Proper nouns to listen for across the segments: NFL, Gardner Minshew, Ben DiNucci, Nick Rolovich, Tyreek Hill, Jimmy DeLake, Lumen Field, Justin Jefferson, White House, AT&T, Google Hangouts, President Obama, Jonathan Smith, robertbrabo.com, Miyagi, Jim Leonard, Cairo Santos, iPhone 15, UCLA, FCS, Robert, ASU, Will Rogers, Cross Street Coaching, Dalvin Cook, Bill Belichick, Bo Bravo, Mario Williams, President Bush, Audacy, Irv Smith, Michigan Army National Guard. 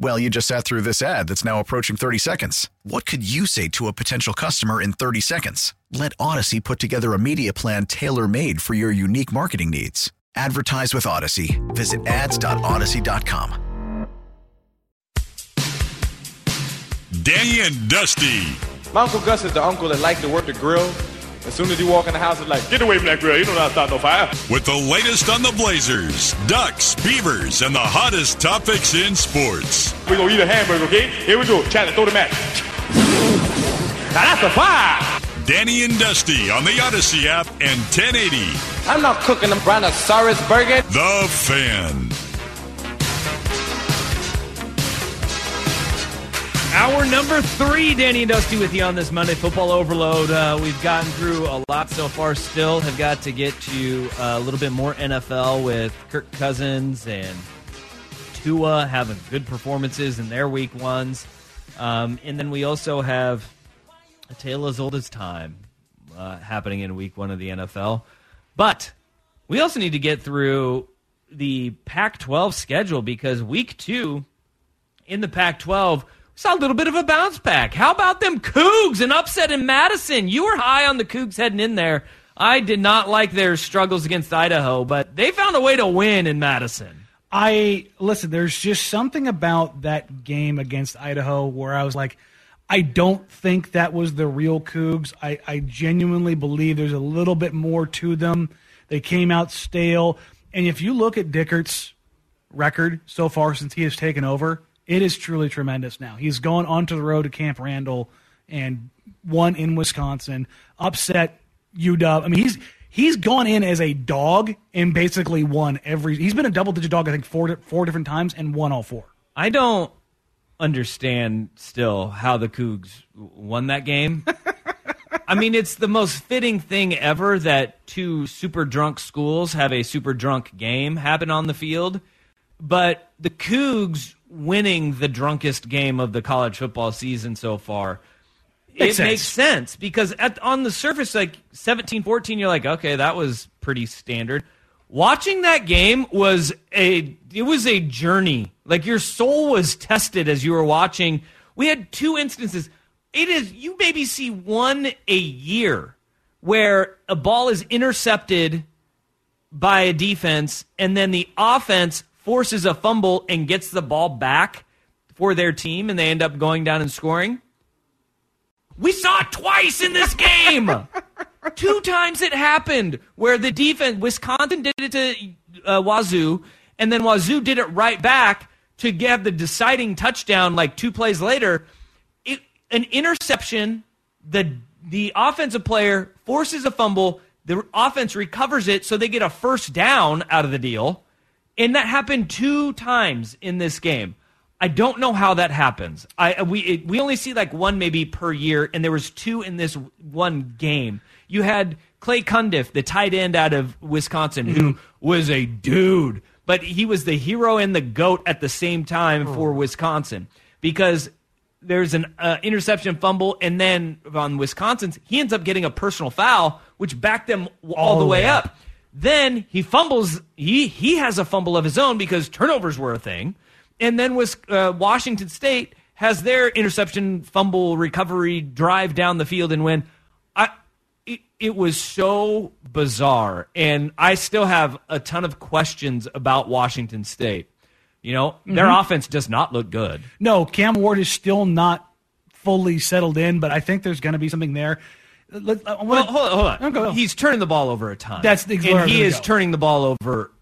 Well, you just sat through this ad that's now approaching 30 seconds. What could you say to a potential customer in 30 seconds? Let Audacy put together a media plan tailor-made for your unique marketing needs. Advertise with Audacy. Visit ads.audacy.com. Danny and Dusty. My Uncle Gus is the uncle that likes to work the grill. As soon as you walk in the house, it's like, get away from that grill. You don't know how to start no fire. With the latest on the Blazers, Ducks, Beavers, and the hottest topics in sports. We're going to eat a hamburger, okay? Here we go. Challenge, throw the match. Now that's a fire. Danny and Dusty on the Odyssey app and 1080. I'm not cooking a brontosaurus burger. The Fan. Hour number 3, Danny and Dusty with you on this Monday Football Overload. We've gotten through a lot so far. Still have got to get to a little bit more NFL with Kirk Cousins and Tua having good performances in their week ones. And then we also have a tale as old as time happening in week one of the NFL. But we also need to get through the Pac-12 schedule because week 2 in the Pac-12 saw a little bit of a bounce back. How about them Cougs? An upset in Madison. You were high on the Cougs heading in there. I did not like their struggles against Idaho, but they found a way to win in Madison. Listen, there's just something about that game against Idaho where I was like, I don't think that was the real Cougs. I genuinely believe there's a little bit more to them. They came out stale. And if you look at Dickert's record so far since he has taken over, it is truly tremendous now. He's gone onto the road to Camp Randall and won in Wisconsin, upset UW. I mean, he's gone in as a dog and basically won every – he's been a double-digit dog, I think, four different times and won all four. I don't understand still how the Cougs won that game. I mean, it's the most fitting thing ever that two super drunk schools have a super drunk game happen on the field. But the Cougs winning the drunkest game of the college football season so far, makes sense because on the surface, like 17-14, you're like, okay, that was pretty standard. Watching that game was a journey. Like your soul was tested as you were watching. We had two instances. You maybe see one a year where a ball is intercepted by a defense and then the offense forces a fumble and gets the ball back for their team, and they end up going down and scoring. We saw it twice in this game. 2 times it happened where the defense, Wisconsin did it to Wazoo, and then Wazoo did it right back to get the deciding touchdown like 2 plays later. An interception, the offensive player forces a fumble, the offense recovers it, so they get a first down out of the deal. And that happened 2 times in this game. I don't know how that happens. We only see like 1 maybe per year, and there was 2 in this one game. You had Clay Cundiff, the tight end out of Wisconsin, who was a dude, but he was the hero and the GOAT at the same time for Wisconsin because there's an interception fumble, and then on Wisconsin's, he ends up getting a personal foul, which backed them all the way up. Then he fumbles. He has a fumble of his own because turnovers were a thing. And then Washington State has their interception, fumble, recovery, drive down the field and win. It was so bizarre. And I still have a ton of questions about Washington State. You know, their offense does not look good. No, Cam Ward is still not fully settled in, but I think there's going to be something there. Hold on. Go. He's turning the ball over a ton. He is turning the ball over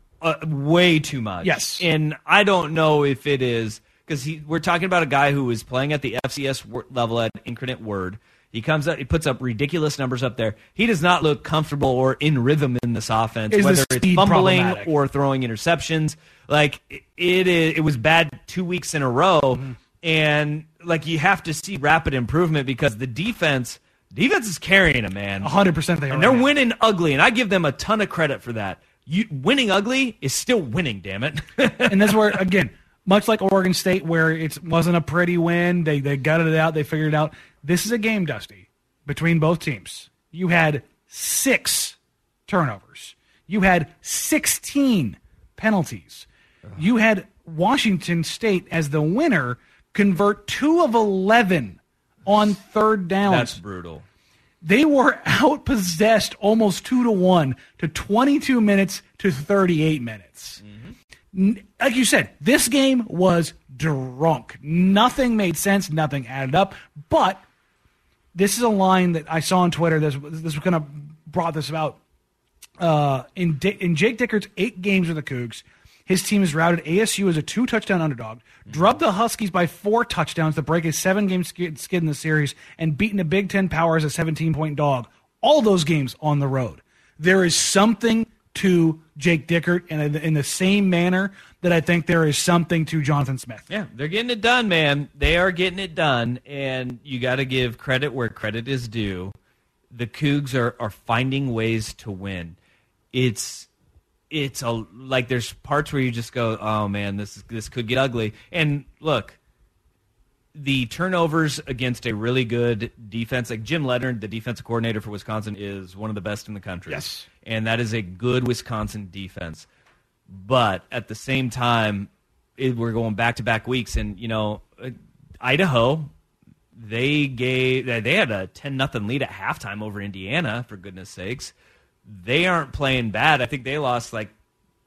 way too much. Yes. And I don't know if it is because we're talking about a guy who was playing at the FCS level at Incarnate Word. He comes up, he puts up ridiculous numbers up there. He does not look comfortable or in rhythm in this offense, whether it's fumbling or throwing interceptions. Like it was bad 2 weeks in a row, and like you have to see rapid improvement because the defense is carrying him, man. 100% they are. And they're winning ugly, and I give them a ton of credit for that. Winning ugly is still winning, damn it. And that's where, again, much like Oregon State, where it wasn't a pretty win, they gutted it out, they figured it out. This is a game, Dusty, between both teams. You had 6 turnovers. You had 16 penalties. You had Washington State as the winner convert 2 of 11 on third downs. That's brutal. They were out-possessed almost 2-1 to 22 minutes to 38 minutes. Mm-hmm. Like you said, this game was drunk. Nothing made sense. Nothing added up. But this is a line that I saw on Twitter. This was kind of brought this about. In Jake Dickert's 8 games with the Cougs, his team has routed ASU as a 2-touchdown underdog, drubbed the Huskies by 4 touchdowns to break a 7-game skid in the series, and beaten a Big Ten power as a 17-point dog. All those games on the road. There is something to Jake Dickert in the same manner that I think there is something to Jonathan Smith. Yeah, they're getting it done, man. They are getting it done, and you got to give credit where credit is due. The Cougs are finding ways to win. It's like there's parts where you just go, oh, man, this could get ugly. And look, the turnovers against a really good defense, like Jim Leonard, the defensive coordinator for Wisconsin, is one of the best in the country. Yes. And that is a good Wisconsin defense. But at the same time, we're going back-to-back weeks. And, you know, Idaho, they had a 10-0 lead at halftime over Indiana, for goodness sakes. They aren't playing bad. I think they lost like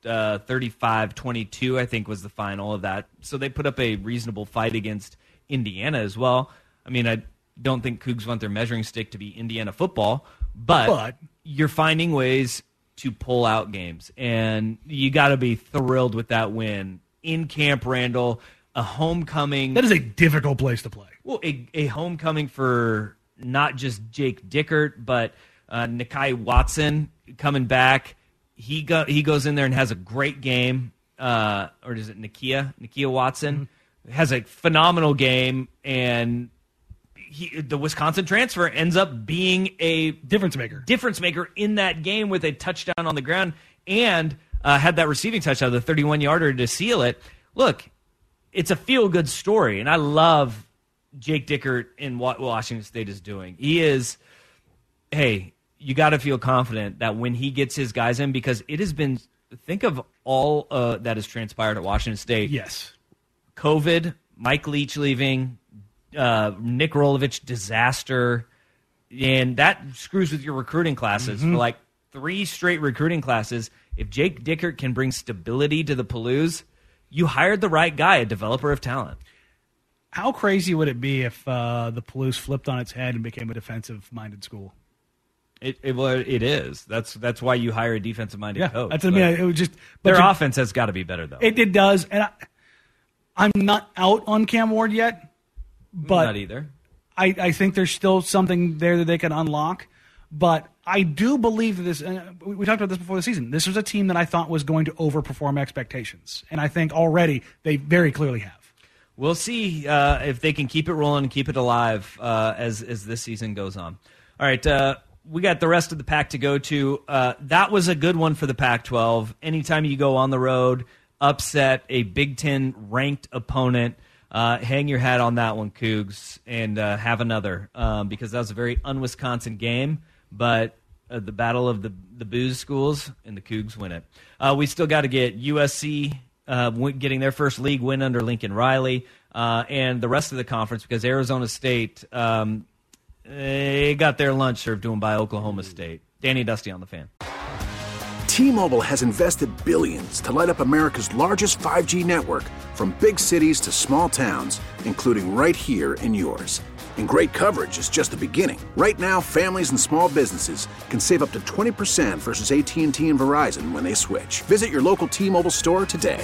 35-22, I think was the final of that. So they put up a reasonable fight against Indiana as well. I mean, I don't think Cougs want their measuring stick to be Indiana football, but you're finding ways to pull out games, and you got to be thrilled with that win in Camp Randall, a homecoming. That is a difficult place to play. Well, a homecoming for not just Jake Dickert, but Nakia Watson coming back. He goes in there and has a great game. Or is it Nakia Watson? Mm-hmm. Has a phenomenal game, and the Wisconsin transfer ends up being a difference maker in that game with a touchdown on the ground, and had that receiving touchdown, the 31-yarder to seal it. Look, it's a feel-good story, and I love Jake Dickert and what Washington State is doing. He is, hey, you got to feel confident that when he gets his guys in, because it has been, think of all that has transpired at Washington State. Yes. COVID, Mike Leach leaving, Nick Rolovich disaster, and that screws with your recruiting classes. Mm-hmm. For like 3 straight recruiting classes, if Jake Dickert can bring stability to the Palouse, you hired the right guy, a developer of talent. How crazy would it be if the Palouse flipped on its head and became a defensive-minded school? It is. That's why you hire a defensive-minded coach. That's, I mean, it was just, but their offense has got to be better, though. It does, and I'm not out on Cam Ward yet. But not either. I think there's still something there that they can unlock. But I do believe that this, and we talked about this before the season, this was a team that I thought was going to overperform expectations. And I think already they very clearly have. We'll see if they can keep it rolling and keep it alive as this season goes on. All right, we got the rest of the pack to go to. That was a good one for the Pac-12. Anytime you go on the road, upset a Big Ten ranked opponent, hang your hat on that one, Cougs, and have another because that was a very un-Wisconsin game. But the battle of the booze schools, and the Cougs win it. We still got to get USC getting their first league win under Lincoln Riley and the rest of the conference because Arizona State they got their lunch served to them by Oklahoma State. Danny Dusty on the Fan. T-Mobile has invested billions to light up America's largest 5G network from big cities to small towns, including right here in yours. And great coverage is just the beginning. Right now, families and small businesses can save up to 20% versus AT&T and Verizon when they switch. Visit your local T-Mobile store today.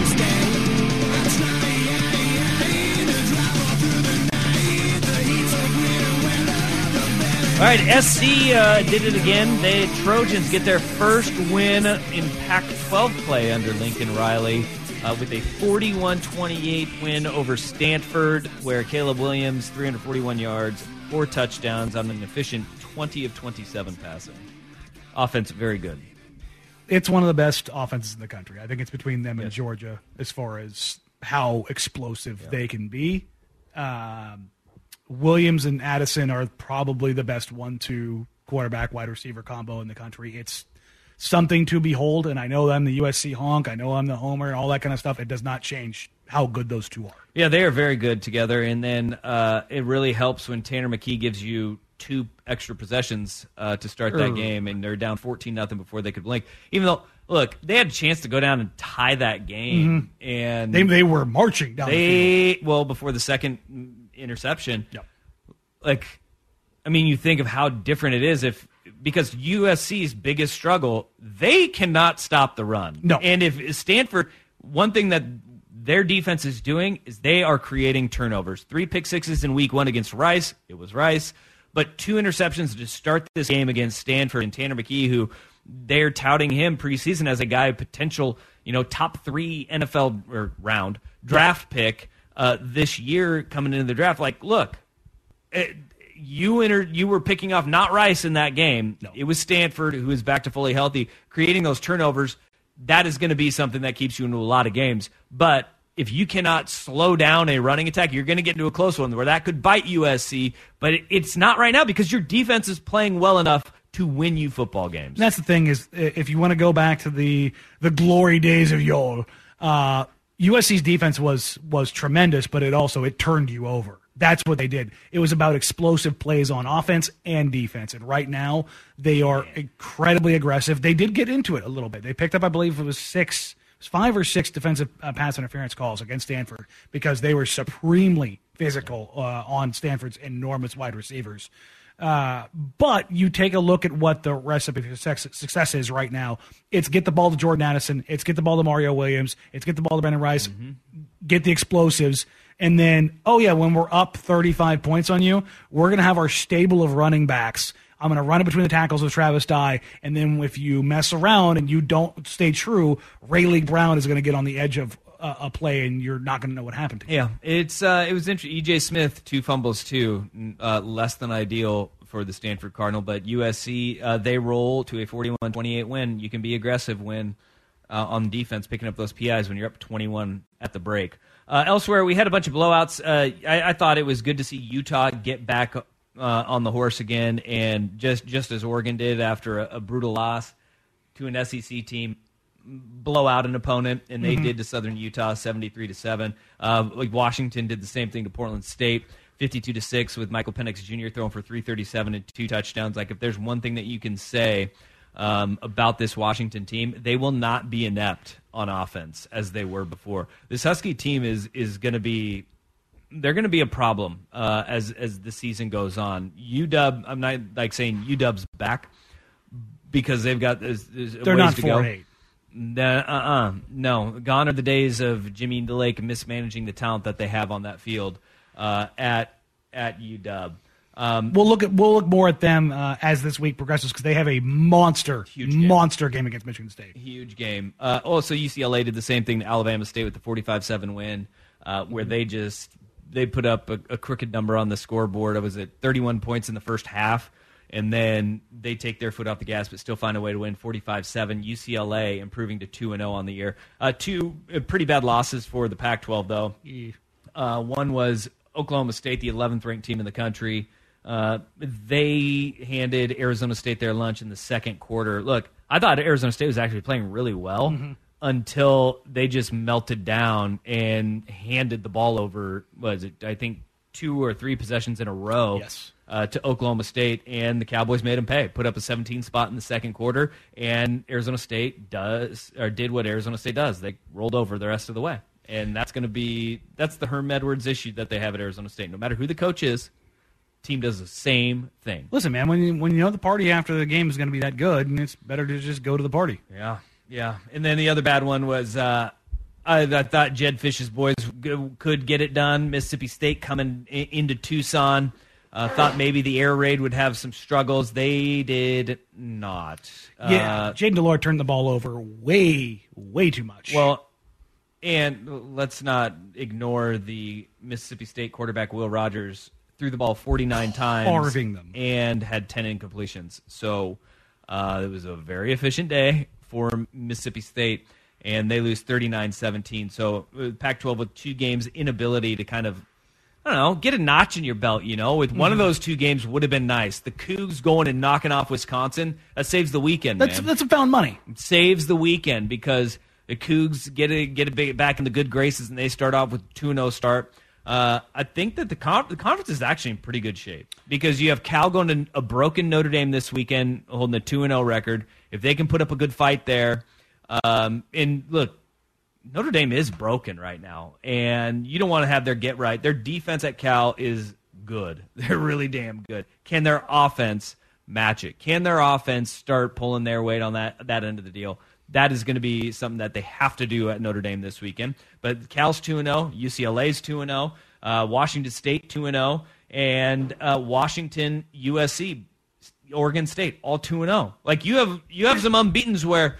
All right, SC did it again. The Trojans get their first win in Pac-12 play under Lincoln Riley. With a 41-28 win over Stanford, where Caleb Williams, 341 yards, 4 touchdowns on an efficient 20 of 27 passing. Offense, very good. It's one of the best offenses in the country. I think it's between them and Georgia as far as how explosive they can be. Williams and Addison are probably the best 1-2 quarterback wide receiver combo in the country. It's something to behold, and I know I'm the USC honk, I know I'm the homer, and all that kind of stuff. It does not change how good those two are. Yeah, they are very good together, and then it really helps when Tanner McKee gives you 2 extra possessions to start that game, and they're down 14-0 before they could blink. Even though, look, they had a chance to go down and tie that game. Mm-hmm. And they were marching down the field. Well, before the second interception. Yep. Like, I mean, you think of how different it is if, because USC's biggest struggle, they cannot stop the run. No. And if Stanford, one thing that their defense is doing is they are creating turnovers. 3 pick-sixes in week 1 against Rice. It was Rice. But 2 interceptions to start this game against Stanford. And Tanner McKee, who they're touting him preseason as a guy, potential, you know, top 3 NFL or round draft pick this year coming into the draft. Like, look, You were picking off not Rice in that game. No. It was Stanford, who is back to fully healthy, creating those turnovers. That is going to be something that keeps you into a lot of games. But if you cannot slow down a running attack, you're going to get into a close one where that could bite USC. But it's not right now because your defense is playing well enough to win you football games. And that's the thing is, if you want to go back to the glory days of yore, USC's defense was tremendous, but it also turned you over. That's what they did. It was about explosive plays on offense and defense. And right now, they are incredibly aggressive. They did get into it a little bit. They picked up, I believe, it was 5 or 6 defensive pass interference calls against Stanford because they were supremely physical on Stanford's enormous wide receivers. But you take a look at what the recipe for success is right now. It's get the ball to Jordan Addison. It's get the ball to Mario Williams. It's get the ball to Brandon Rice. Mm-hmm. Get the explosives. And then, when we're up 35 points on you, we're going to have our stable of running backs. I'm going to run it between the tackles with Travis Dye. And then if you mess around and you don't stay true, Rayleigh Brown is going to get on the edge of a play, and you're not going to know what happened to you. Yeah, it was interesting. E.J. Smith, 2 fumbles, too. Less than ideal for the Stanford Cardinal. But USC, they roll to a 41-28 win. You can be aggressive when on defense, picking up those PIs when you're up 21 at the break. Elsewhere, we had a bunch of blowouts. I thought it was good to see Utah get back on the horse again, and just as Oregon did after a brutal loss to an SEC team, blow out an opponent, and they did to Southern Utah 73-7. Washington did the same thing to Portland State 52-6 with Michael Penix Jr. throwing for 337 and 2 touchdowns. Like, if there's one thing that you can say about this Washington team, they will not be inept on offense as they were before. This Husky team is going to be they're going to be a problem as the season goes on. UW, I'm not like saying UW's back because they've got this they're ways not to 4-8. Go. No, gone are the days of Jimmy DeLake mismanaging the talent that they have on that field at UW. We'll look more at them as this week progresses because they have a monster game against Michigan State. Huge game. Also, UCLA did the same thing to Alabama State with the 45-7 win, where they put up a crooked number on the scoreboard. I was at 31 points in the first half, and then they take their foot off the gas but still find a way to win 45-7. UCLA improving to 2-0 on the year. Two pretty bad losses for the Pac-12, though. Yeah. One was Oklahoma State, the 11th-ranked team in the country. They handed Arizona State their lunch in the second quarter. Look, I thought Arizona State was actually playing really well until they just melted down and handed the ball over, I think 2 or 3 possessions in a row to Oklahoma State, and the Cowboys made them pay. Put up a 17 spot in the second quarter, and Arizona State did what Arizona State does. They rolled over the rest of the way, and that's the Herm Edwards issue that they have at Arizona State. No matter who the coach is, team does the same thing. Listen, man, when you know the party after the game is going to be that good, and it's better to just go to the party. Yeah. And then the other bad one was I thought Jed Fish's boys could get it done. Mississippi State coming into Tucson. Thought maybe the air raid would have some struggles. They did not. Jaden Delore turned the ball over way, way too much. Well, and let's not ignore the Mississippi State quarterback Will Rogers threw the ball 49 times, carving them, and had 10 incompletions. So it was a very efficient day for Mississippi State, and they lose 39-17. So Pac-12 with 2 games, inability to kind of, get a notch in your belt, with one of those 2 games would have been nice. The Cougs going and knocking off Wisconsin, that saves the weekend. That's found money. It saves the weekend because the Cougs get back in the good graces, and they start off with 2-0 start. I think that the conference is actually in pretty good shape because you have Cal going to a broken Notre Dame this weekend, holding a 2-0 record. If they can put up a good fight there, and look, Notre Dame is broken right now, and you don't want to have their get right. Their defense at Cal is good. They're really damn good. Can their offense match it? Can their offense start pulling their weight on that end of the deal? That is going to be something that they have to do at Notre Dame this weekend. But Cal's 2-0, UCLA's 2-0, Washington State 2-0, and Washington, USC, Oregon State, all 2-0. Like you have some unbeatens where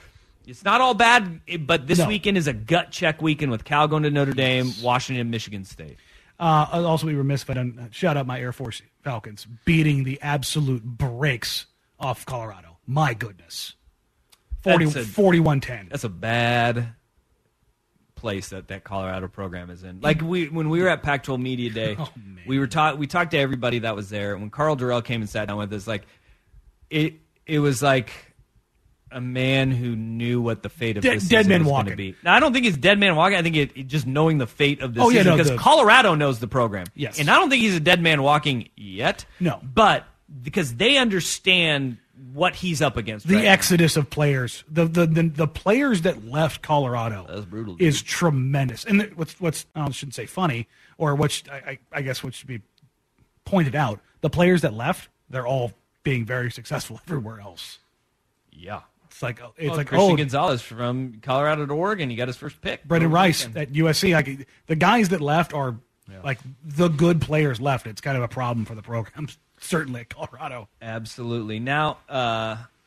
it's not all bad, but this weekend is a gut check weekend with Cal going to Notre Dame, Washington, Michigan State. I'd also be remiss if I don't shout out my Air Force Falcons beating the absolute brakes off Colorado. My goodness. 41-10. That's a bad place that Colorado program is in. Like when we were at Pac-12 Media Day, we talked to everybody that was there. And when Carl Durrell came and sat down with us, like it was like a man who knew what the fate of this season was going to be. Now, I don't think it's dead man walking. I think it's just knowing the fate of this season because Colorado knows the program. Yes, and I don't think he's a dead man walking yet. No, but because they understand what he's up against. The exodus of players, the players that left Colorado, that's brutal, is tremendous. And what's I shouldn't say funny, or which I guess what should be pointed out, the players that left, they're all being very successful everywhere else. Yeah, it's like Christian Gonzalez from Colorado to Oregon, he got his first pick. Brandon Rice at USC, like the guys that left are like the good players left. It's kind of a problem for the program. Certainly at Colorado. Absolutely. Now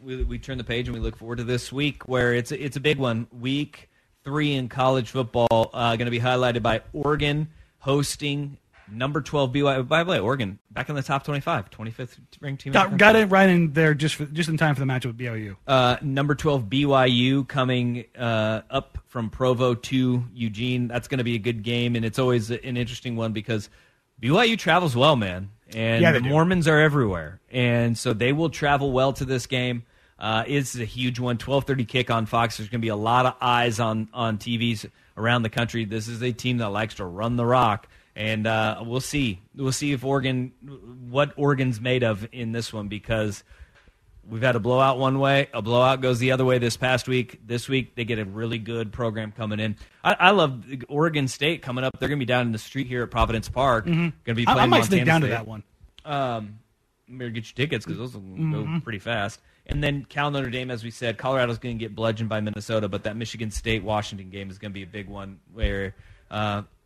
we turn the page and we look forward to this week where it's a big one. Week 3 in college football going to be highlighted by Oregon hosting number 12 BYU. By the way, Oregon back in the top 25, 25th ranked team. Got it right in there just in time for the matchup with BYU. Number 12 BYU coming up from Provo to Eugene. That's going to be a good game, and it's always an interesting one because BYU travels well, man. And the Mormons are everywhere. And so they will travel well to this game. It's a huge one. 12:30 kick on Fox. There's going to be a lot of eyes on TVs around the country. This is a team that likes to run the rock. And we'll see. We'll see what Oregon's made of in this one because We've had a blowout one way. A blowout goes the other way this past week. This week, they get a really good program coming in. I love Oregon State coming up. They're going to be down in the street here at Providence Park. Mm-hmm. Going to be playing I might Montana sneak down State. To that one. I'm going to get your tickets because those will go pretty fast. And then Cal Notre Dame, as we said, Colorado's going to get bludgeoned by Minnesota, but that Michigan State-Washington game is going to be a big one where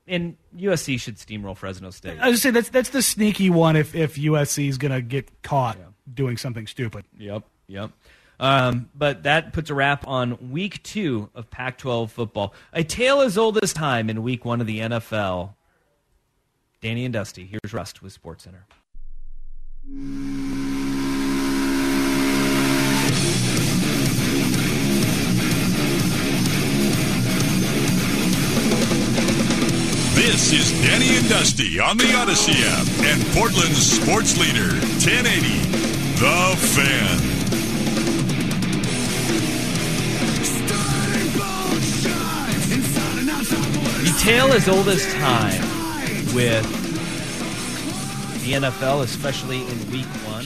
and USC should steamroll Fresno State. I was going to say, that's the sneaky one if USC is going to get caught doing something stupid. Yep. But that puts a wrap on Week 2 of Pac-12 football. A tale as old as time in Week 1 of the NFL. Danny and Dusty, here's Rust with SportsCenter. This is Danny and Dusty on the Odyssey app and Portland's sports leader, 1080, The Fan. The tale as old as time with the NFL, especially in Week 1.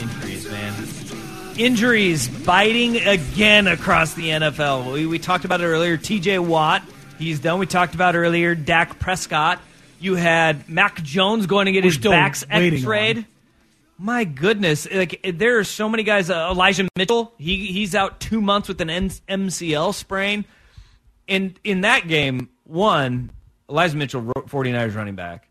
Injuries, man. Injuries biting again across the NFL. We talked about it earlier. TJ Watt. He's done. We talked about earlier Dak Prescott. You had Mac Jones going to get his back's x-rayed. My goodness. Like, there are so many guys. Elijah Mitchell, he's out 2 months with an MCL sprain. And in that game, Elijah Mitchell, 49ers running back.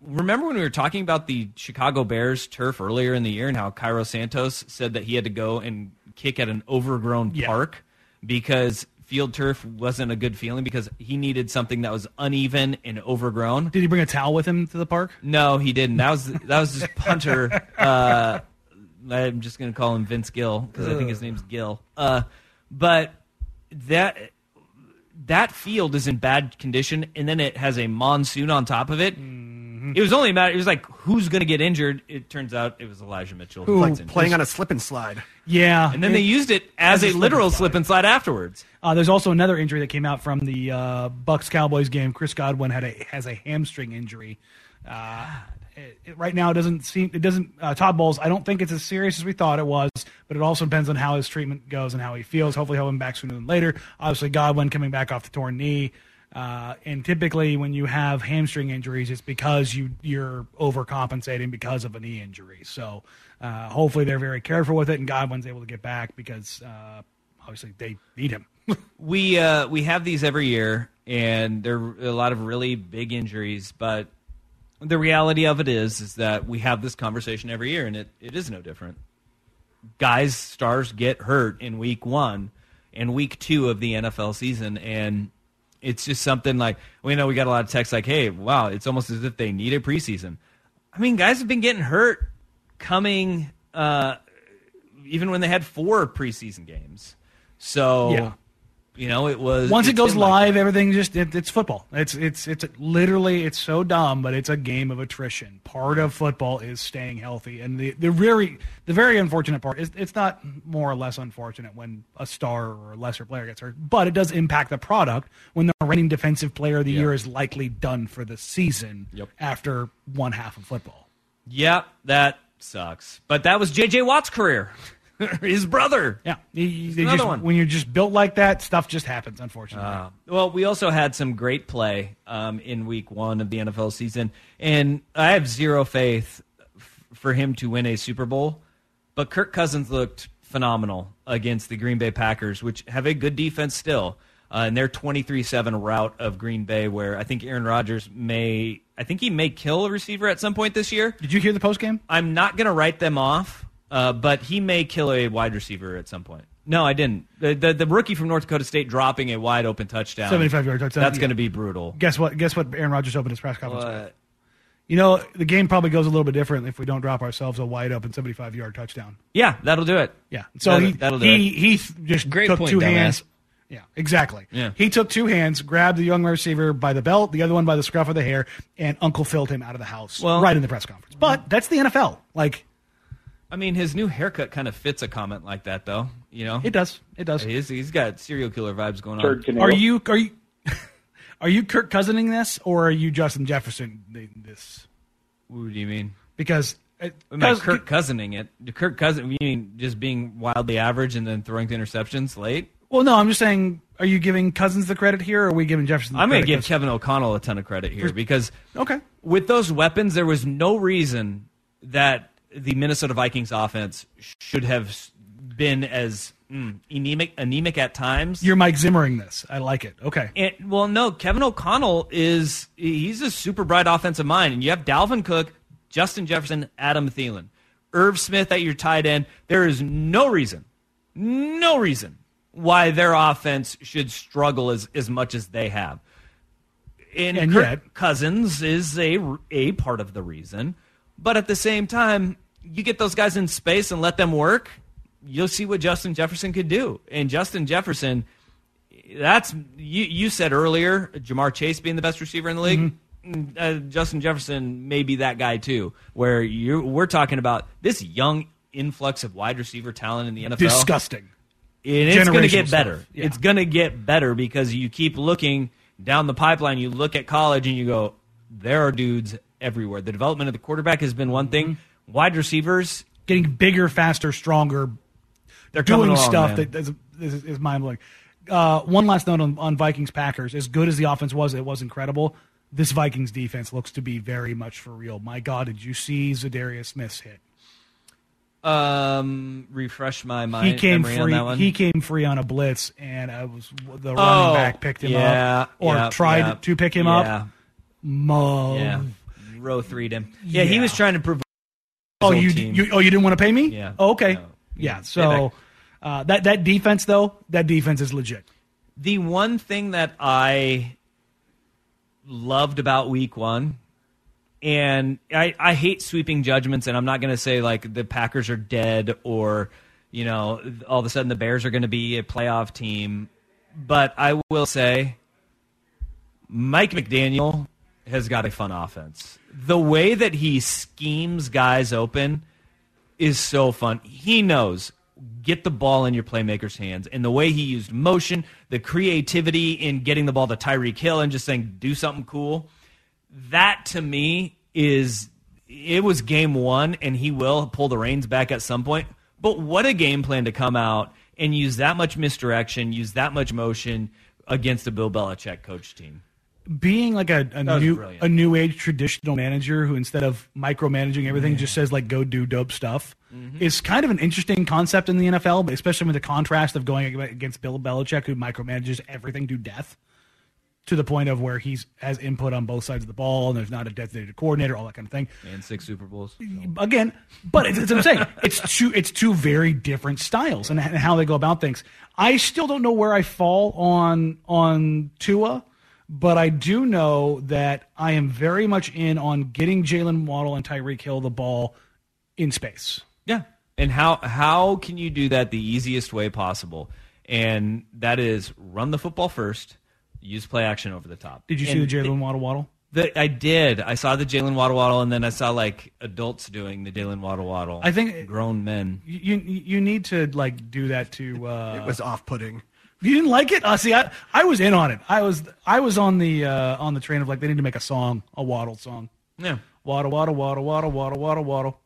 Remember when we were talking about the Chicago Bears turf earlier in the year and how Cairo Santos said that he had to go and kick at an overgrown park because field turf wasn't a good feeling because he needed something that was uneven and overgrown. Did he bring a towel with him to the park? No, he didn't. That was his punter. I'm just going to call him Vince Gill because I think his name's Gill. But that field is in bad condition, and then it has a monsoon on top of it. Mm-hmm. It was only a matter. It was like, who's going to get injured? It turns out it was Elijah Mitchell playing on a slip and slide. Yeah, and then they used it as a literal slip and slide afterwards. There's also another injury that came out from the Bucks-Cowboys game. Chris Godwin has a hamstring injury. Right now, it doesn't Todd Bowles, I don't think it's as serious as we thought it was, but it also depends on how his treatment goes and how he feels. Hopefully he'll be back sooner than later. Obviously, Godwin coming back off the torn knee. And typically when you have hamstring injuries, it's because you're overcompensating because of a knee injury. So hopefully they're very careful with it and Godwin's able to get back because obviously they need him. We have these every year, and there are a lot of really big injuries, but the reality of it is that we have this conversation every year, and it is no different. Guys, stars get hurt in Week 1 and Week 2 of the NFL season, and it's just something like, we know we got a lot of texts like, hey, wow, it's almost as if they need a preseason. I mean, guys have been getting hurt coming even when they had 4 preseason games. So, it was... Once it goes live, everything just... It's football. It's literally... It's so dumb, but it's a game of attrition. Part of football is staying healthy. And the very unfortunate part is it's not more or less unfortunate when a star or a lesser player gets hurt, but it does impact the product when the reigning defensive player of the year is likely done for the season after one half of football. Yeah, that sucks. But that was J.J. Watt's career. His brother. Yeah. Another one. When you're just built like that, stuff just happens, unfortunately. Well, we also had some great play in Week 1 of the NFL season, and I have zero faith for him to win a Super Bowl, but Kirk Cousins looked phenomenal against the Green Bay Packers, which have a good defense still, and their 23-7 rout of Green Bay, where I think Aaron Rodgers may kill a receiver at some point this year. Did you hear the postgame? I'm not going to write them off. But he may kill a wide receiver at some point. No, I didn't. The rookie from North Dakota State dropping a wide open touchdown. 75-yard touchdown. That's going to be brutal. Guess what Aaron Rodgers opened his press conference with? You know, the game probably goes a little bit different if we don't drop ourselves a wide open 75-yard touchdown. Yeah, that'll do it. Yeah. So he just took two hands. Yeah, exactly. Yeah. He took two hands, grabbed the young receiver by the belt, the other one by the scruff of the hair, and Uncle Phil'd him out of the house right in the press conference. But that's the NFL. Like, I mean, his new haircut kind of fits a comment like that, though. You know, it does. He's got serial killer vibes going on. Are you Kirk Cousining this, or are you Justin Jefferson this? What do you mean? Because Kirk Cousining it. Kirk Cousins, you mean just being wildly average and then throwing the interceptions late? Well, no, I'm just saying, are you giving Cousins the credit here, or are we giving Jefferson the credit? I'm going to give Kevin O'Connell a ton of credit here because with those weapons, there was no reason that the Minnesota Vikings offense should have been as anemic at times. You're Mike Zimmering this. I like it. Okay. And, well, no, Kevin O'Connell is he's a super bright offensive mind, and you have Dalvin Cook, Justin Jefferson, Adam Thielen, Irv Smith at your tight end. There is no reason why their offense should struggle as much as they have. And Kirk Cousins is a part of the reason. But at the same time, you get those guys in space and let them work, you'll see what Justin Jefferson could do. And Justin Jefferson, that's you said earlier, Jamar Chase being the best receiver in the league. Mm-hmm. Justin Jefferson may be that guy too, where we're talking about this young influx of wide receiver talent in the NFL. Disgusting. And it's going to get better. Yeah. It's going to get better because you keep looking down the pipeline. You look at college and you go, there are dudes everywhere. The development of the quarterback has been one thing. Mm-hmm. Wide receivers getting bigger, faster, stronger. They're doing along, stuff man. That is mind-blowing. One last note on Vikings-Packers. As good as the offense was, it was incredible. This Vikings defense looks to be very much for real. My God, did you see Zadarius Smith's hit? Refresh my mind. He came free on that one. He came free on a blitz, and the running back picked him up or tried to pick him up. Row 3'd him. Yeah, he was trying to prove. Oh, you didn't want to pay me? Yeah. Oh, okay. No, yeah. So that defense though, that defense is legit. The one thing that I loved about week one, and I hate sweeping judgments, and I'm not going to say like the Packers are dead or, you know, all of a sudden the Bears are going to be a playoff team. But I will say Mike McDaniel has got a fun offense. The way that he schemes guys open is so fun. He knows get the ball in your playmaker's hands. And the way he used motion, the creativity in getting the ball to Tyreek Hill and just saying, do something cool. That, to me, it was game one, and he will pull the reins back at some point. But what a game plan to come out and use that much misdirection, use that much motion against a Bill Belichick coach team. Being like a new age traditional manager who, instead of micromanaging everything, just says like go do dope stuff is kind of an interesting concept in the NFL, but especially with the contrast of going against Bill Belichick, who micromanages everything to death to the point of where he has input on both sides of the ball and there's not a designated coordinator, all that kind of thing. And 6 Super Bowls. Again, but it's what I'm saying. It's two very different styles and how they go about things. I still don't know where I fall on Tua. But I do know that I am very much in on getting Jaylen Waddle and Tyreek Hill the ball in space. Yeah. And how can you do that the easiest way possible? And that is run the football first, use play action over the top. Did you see the Jaylen Waddle? I did. I saw the Jaylen Waddle, and then I saw like adults doing the Jaylen Waddle. I think grown men. You need to like do that to. It was off-putting. You didn't like it? See, I was in on it. I was on the train of like they need to make a song, a Waddle song. Yeah, Waddle, Waddle, Waddle, Waddle, Waddle, Waddle, Waddle.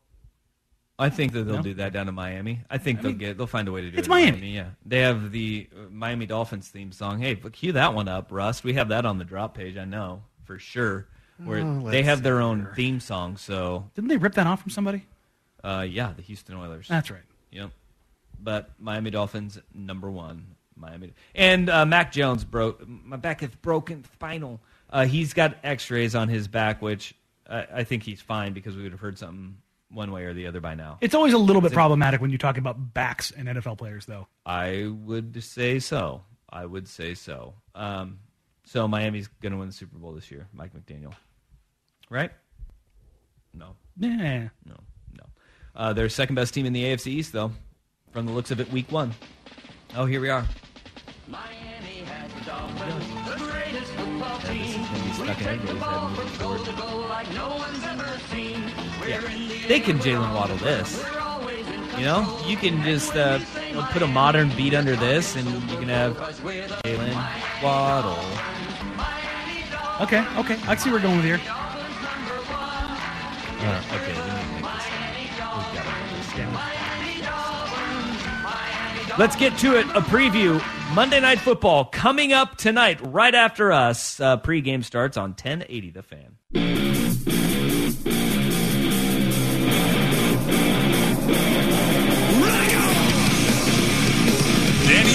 I think that they'll do that down in Miami. I think they'll find a way to do it. It's Miami. Yeah, they have the Miami Dolphins theme song. Hey, cue that one up, Rust. We have that on the drop page. I know for sure. Where they have their own theme song. So didn't they rip that off from somebody? Yeah, the Houston Oilers. That's right. Yep. But Miami Dolphins #1. Miami. And Mac Jones broke my back is broken spinal. He's got x-rays on his back, which I think he's fine because we would have heard something one way or the other by now. It's always a little bit problematic when you talk about backs and NFL players, though. I would say so. So Miami's going to win the Super Bowl this year, Mike McDaniel. Right? No. Yeah. No. They're second-best team in the AFC East, though, from the looks of it, week one. Oh, here we are. Miami has the Dolphins, the greatest football team. We take the ball from goal to goal like no one's ever seen. They can Jaylen Waddle this. You know, you can just put a modern beat under this, and you can have Jaylen Waddle. Okay. I see where we're going with here. Okay, let me make this. Let's get to it. A preview. Monday Night Football coming up tonight right after us. Pre-game starts on 1080 The Fan. Danny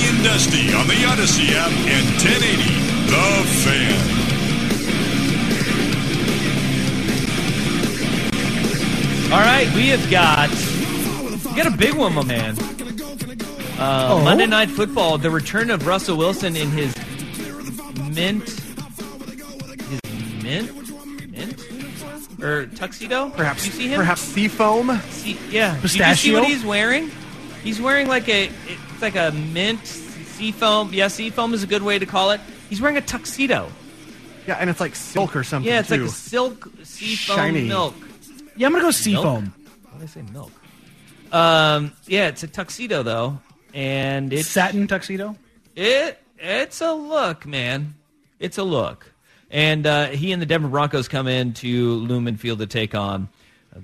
and Dusty on the Odyssey app and 1080 The Fan. All right, we got a big one, my man. Monday Night Football, the return of Russell Wilson in his mint uniform? Or tuxedo? Perhaps. You see him? Perhaps seafoam? Yeah. Pistachio? Did you see what he's wearing? He's wearing like a mint seafoam. Yeah, seafoam is a good way to call it. He's wearing a tuxedo. Yeah, and it's like silk or something. Yeah, it's like a silk seafoam shiny. Milk. Yeah, I'm going to go seafoam. Why did I say milk? Yeah, it's a tuxedo, though. And it's satin tuxedo? It's a look, man. It's a look. And he and the Denver Broncos come in to Lumen Field to take on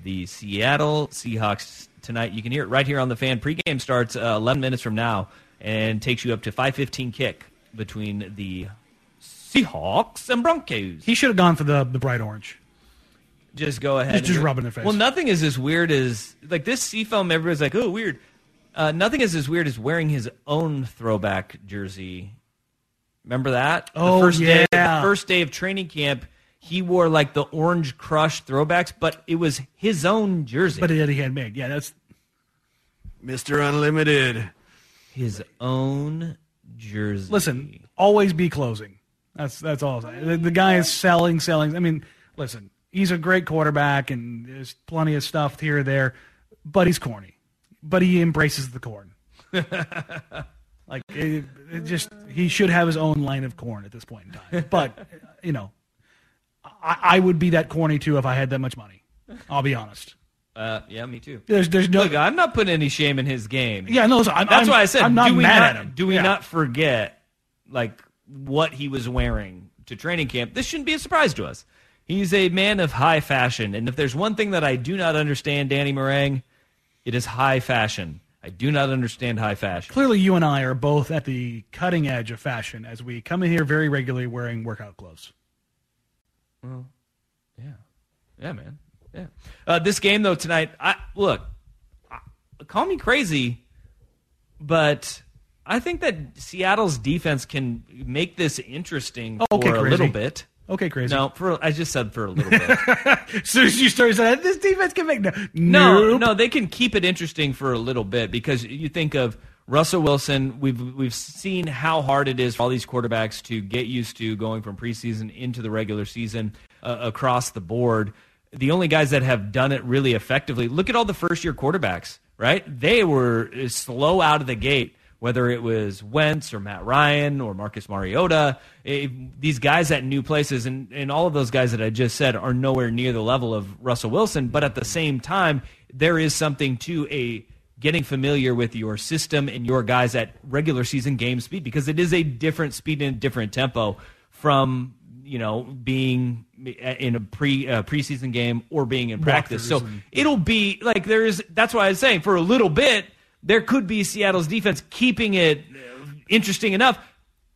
the Seattle Seahawks tonight. You can hear it right here on The Fan. Pre-game starts 11 minutes from now and takes you up to 5:15 kick between the Seahawks and Broncos. He should have gone for the bright orange. Just go ahead. Just rub it in their face. Well, nothing is as weird as like this seafoam. Everybody's like, "Oh, weird." Nothing is as weird as wearing his own throwback jersey. Remember that? Oh, the first day of training camp, he wore like the Orange Crush throwbacks, but it was his own jersey. But that he had made. Yeah, that's Mr. Unlimited. His own jersey. Listen, always be closing. That's all. The guy is selling. I mean, listen. He's a great quarterback, and there's plenty of stuff here or there, but he's corny. But he embraces the corn. Like, he should have his own line of corn at this point in time. But, you know, I would be that corny, too, if I had that much money. I'll be honest. Yeah, me too. There's no. Look, I'm not putting any shame in his game. Yeah, no, so that's why I said I'm not mad at him. Do we not forget, like, what he was wearing to training camp? This shouldn't be a surprise to us. He's a man of high fashion, and if there's one thing that I do not understand, Danny Meringue, it is high fashion. I do not understand high fashion. Clearly, you and I are both at the cutting edge of fashion as we come in here very regularly wearing workout clothes. Well, yeah. Yeah, man. Yeah. This game, though, tonight, call me crazy, but I think that Seattle's defense can make this interesting a little bit. Okay, crazy. No, I just said for a little bit. As soon as you started saying, this defense can make... No, they can keep it interesting for a little bit because you think of Russell Wilson. We've seen how hard it is for all these quarterbacks to get used to going from preseason into the regular season across the board. The only guys that have done it really effectively, look at all the first-year quarterbacks, right? They were slow out of the gate. Whether it was Wentz or Matt Ryan or Marcus Mariota, these guys at new places, and all of those guys that I just said are nowhere near the level of Russell Wilson. But at the same time, there is something to getting familiar with your system and your guys at regular season game speed because it is a different speed and different tempo from being in a preseason game or being in practice. So it'll be like that's why I was saying for a little bit. There could be Seattle's defense keeping it interesting enough.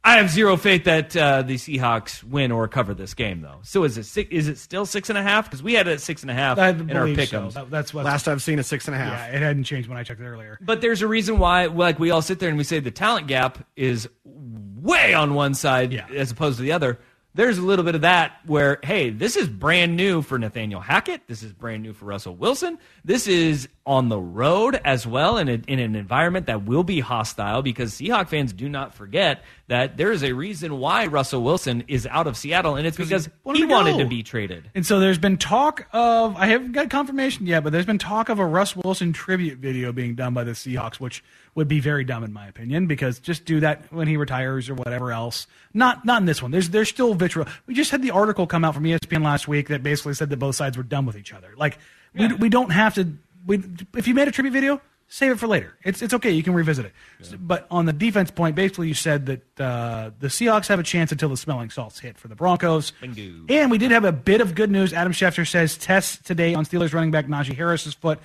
I have zero faith that the Seahawks win or cover this game, though. So is it still 6.5? Because we had it at 6.5 in our pick'ems. So. That's what last I've seen at 6.5. Yeah, it hadn't changed when I checked it earlier. But there's a reason why, like we all sit there and we say the talent gap is way on one side as opposed to the other. There's a little bit of that where, hey, this is brand new for Nathaniel Hackett. This is brand new for Russell Wilson. This is on the road as well in an environment that will be hostile because Seahawks fans do not forget that there is a reason why Russell Wilson is out of Seattle, and it's because he wanted to be traded. And so there's been talk of – I haven't got confirmation yet, but there's been talk of a Russ Wilson tribute video being done by the Seahawks, which would be very dumb in my opinion because just do that when he retires or whatever else. Not in this one. There's still vitriol. We just had the article come out from ESPN last week that basically said that both sides were done with each other. Like, we don't have to – if you made a tribute video, Save it for later. It's okay. You can revisit it. Yeah. But on the defense point, basically you said that the Seahawks have a chance until the smelling salts hit for the Broncos. Bingo. And we did have a bit of good news. Adam Schefter says test today on Steelers running back Najee Harris's foot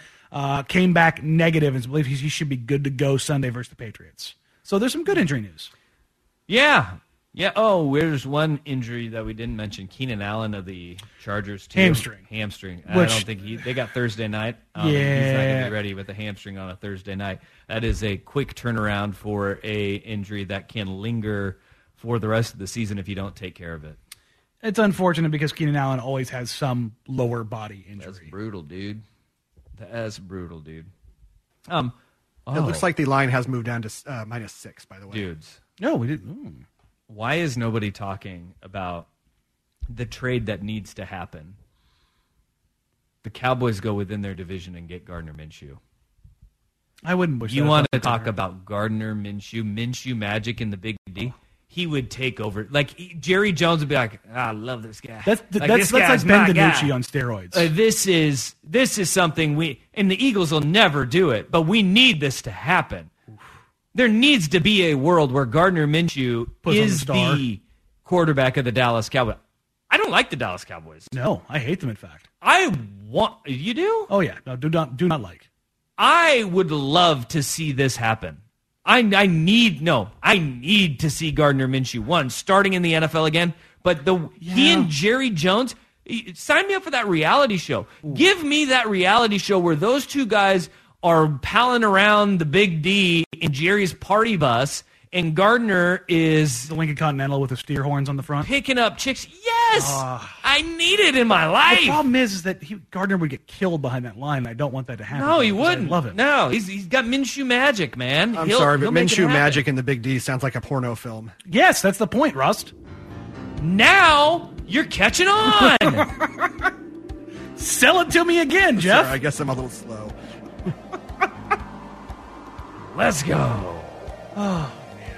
came back negative and believe he should be good to go Sunday versus the Patriots. So there's some good injury news. Yeah. Yeah. Oh, there's one injury that we didn't mention. Keenan Allen of the Chargers. Too. Hamstring. Which, I don't think they got Thursday night. Yeah. He's not going to be ready with a hamstring on a Thursday night. That is a quick turnaround for a injury that can linger for the rest of the season if you don't take care of it. It's unfortunate because Keenan Allen always has some lower body injury. That's brutal, dude. It looks like the line has moved down to -6, by the way. Dudes. No, we didn't. Ooh. Why is nobody talking about the trade that needs to happen? The Cowboys go within their division and get Gardner Minshew. I wouldn't wish that. You want to talk about Gardner Minshew, Minshew Magic in the Big D? He would take over. Like, Jerry Jones would be like, I love this guy. That's like Ben DiNucci on steroids. This is something and the Eagles will never do it, but we need this to happen. There needs to be a world where Gardner Minshew is the quarterback of the Dallas Cowboys. I don't like the Dallas Cowboys. No, I hate them, in fact. You do? Oh, yeah. No, do not like. I would love to see this happen. I need to see Gardner Minshew, starting in the NFL again. But he and Jerry Jones, sign me up for that reality show. Ooh. Give me that reality show where those two guys are palling around the Big D in Jerry's party bus, and Gardner is the Lincoln Continental with the steer horns on the front, picking up chicks. Yes, I need it in my life. The problem is that Gardner would get killed behind that line. And I don't want that to happen. No, he wouldn't. I love it. No, he's got Minshew Magic, man. I'm sorry, but Minshew Magic in the Big D sounds like a porno film. Yes, that's the point, Rust. Now you're catching on. Sell it to me again, Jeff. Sorry, I guess I'm a little slow. Let's go. Oh, man.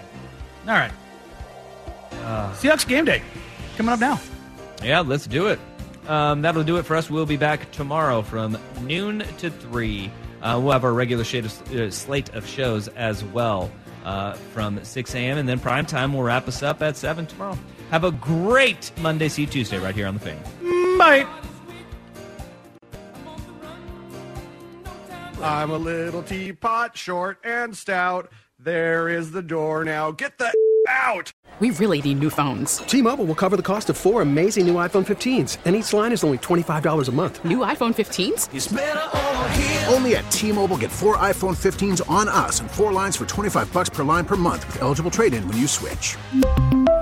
All right. Seahawks game day coming up now. Yeah, let's do it. That'll do it for us. We'll be back tomorrow from noon to 3. We'll have our regular slate of shows as well from 6 a.m. And then primetime will wrap us up at 7 tomorrow. Have a great Monday, see you Tuesday right here on The Fan. Bye. I'm a little teapot, short and stout. There is the door now. Get the out! We really need new phones. T-Mobile will cover the cost of 4 amazing new iPhone 15s, and each line is only $25 a month. New iPhone 15s? It's better over here. Only at T-Mobile, get 4 iPhone 15s on us and 4 lines for $25 per line per month with eligible trade-in when you switch.